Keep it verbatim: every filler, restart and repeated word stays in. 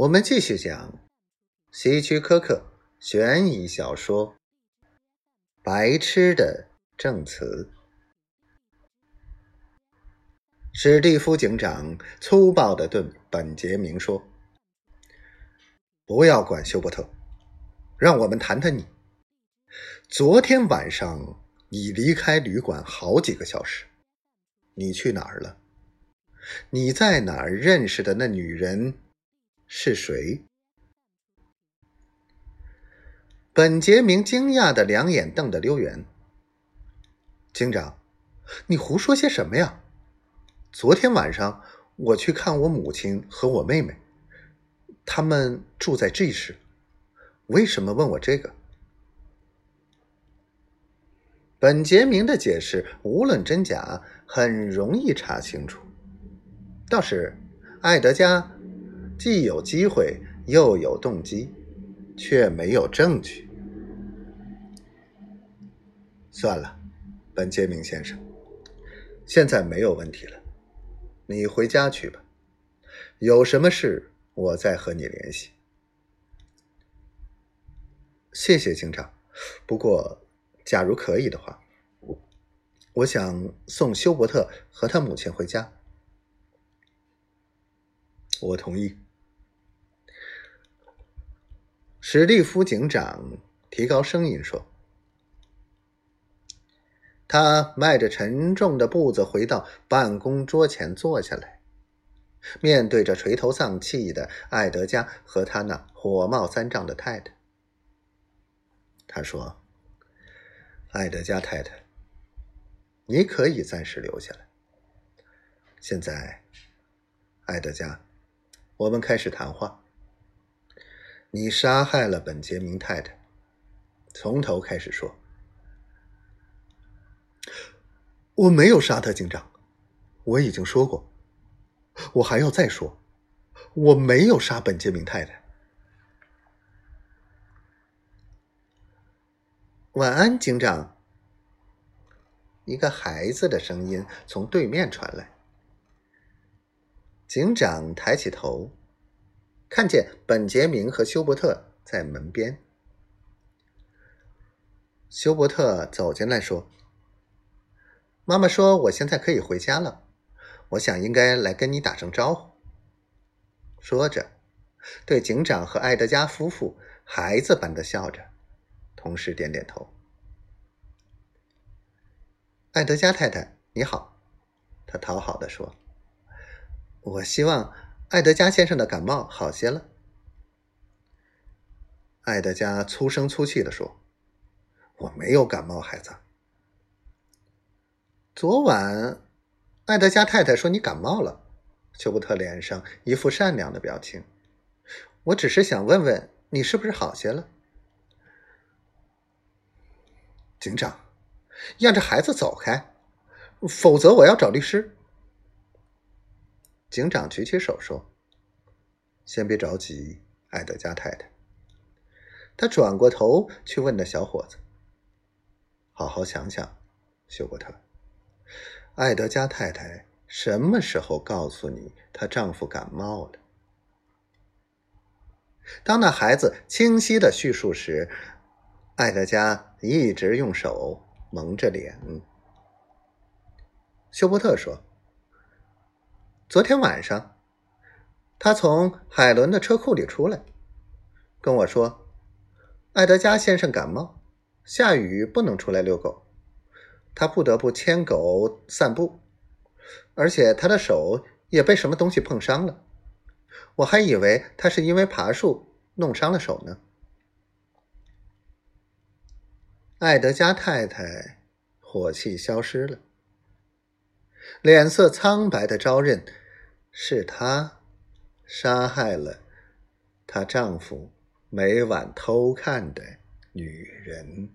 我们继续讲希区柯克悬疑小说《白痴的证词》。史蒂夫警长粗暴地对本杰明说：“不要管休伯特，让我们谈谈你。昨天晚上你离开旅馆好几个小时，你去哪儿了？你在哪儿认识的那女人？”是谁？本杰明惊讶的两眼瞪得溜圆。警长，你胡说些什么呀？昨天晚上我去看我母亲和我妹妹，他们住在 G 室。为什么问我这个？本杰明的解释无论真假，很容易查清楚。倒是艾德加既有机会又有动机，却没有证据。算了，本杰明先生，现在没有问题了，你回家去吧，有什么事我再和你联系。谢谢警长，不过假如可以的话，我想送休伯特和他母亲回家。我同意。史蒂夫警长提高声音说，他迈着沉重的步子回到办公桌前坐下来，面对着垂头丧气的艾德加和他那火冒三丈的太太。他说：“艾德加太太，你可以暂时留下来。现在，艾德加，我们开始谈话。你杀害了本杰明太太，从头开始说。”“我没有杀他，警长，我已经说过，我还要再说，我没有杀本杰明太太。”“晚安，警长。”一个孩子的声音从对面传来。警长抬起头，看见本杰明和休伯特在门边。休伯特走进来说：“妈妈说我现在可以回家了，我想应该来跟你打声招呼。”说着，对警长和艾德加夫妇孩子般的笑着，同时点点头。“艾德加太太，你好。”他讨好地说，“我希望艾德加先生的感冒好些了。”艾德加粗声粗气地说：“我没有感冒，孩子。昨晚，艾德加太太说你感冒了。”休伯特脸上一副善良的表情。“我只是想问问你是不是好些了。”“警长，让这孩子走开，否则我要找律师。”警长举起手说：“先别着急，艾德加太太。”他转过头去问那小伙子：“好好想想，休伯特，艾德加太太什么时候告诉你她丈夫感冒了？”当那孩子清晰的叙述时，艾德加一直用手蒙着脸。休伯特说：“昨天晚上，他从海伦的车库里出来，跟我说，艾德加先生感冒，下雨不能出来遛狗，他不得不牵狗散步，而且他的手也被什么东西碰伤了，我还以为他是因为爬树弄伤了手呢。”艾德加太太火气消失了，脸色苍白的招认，是她杀害了她丈夫每晚偷看的女人。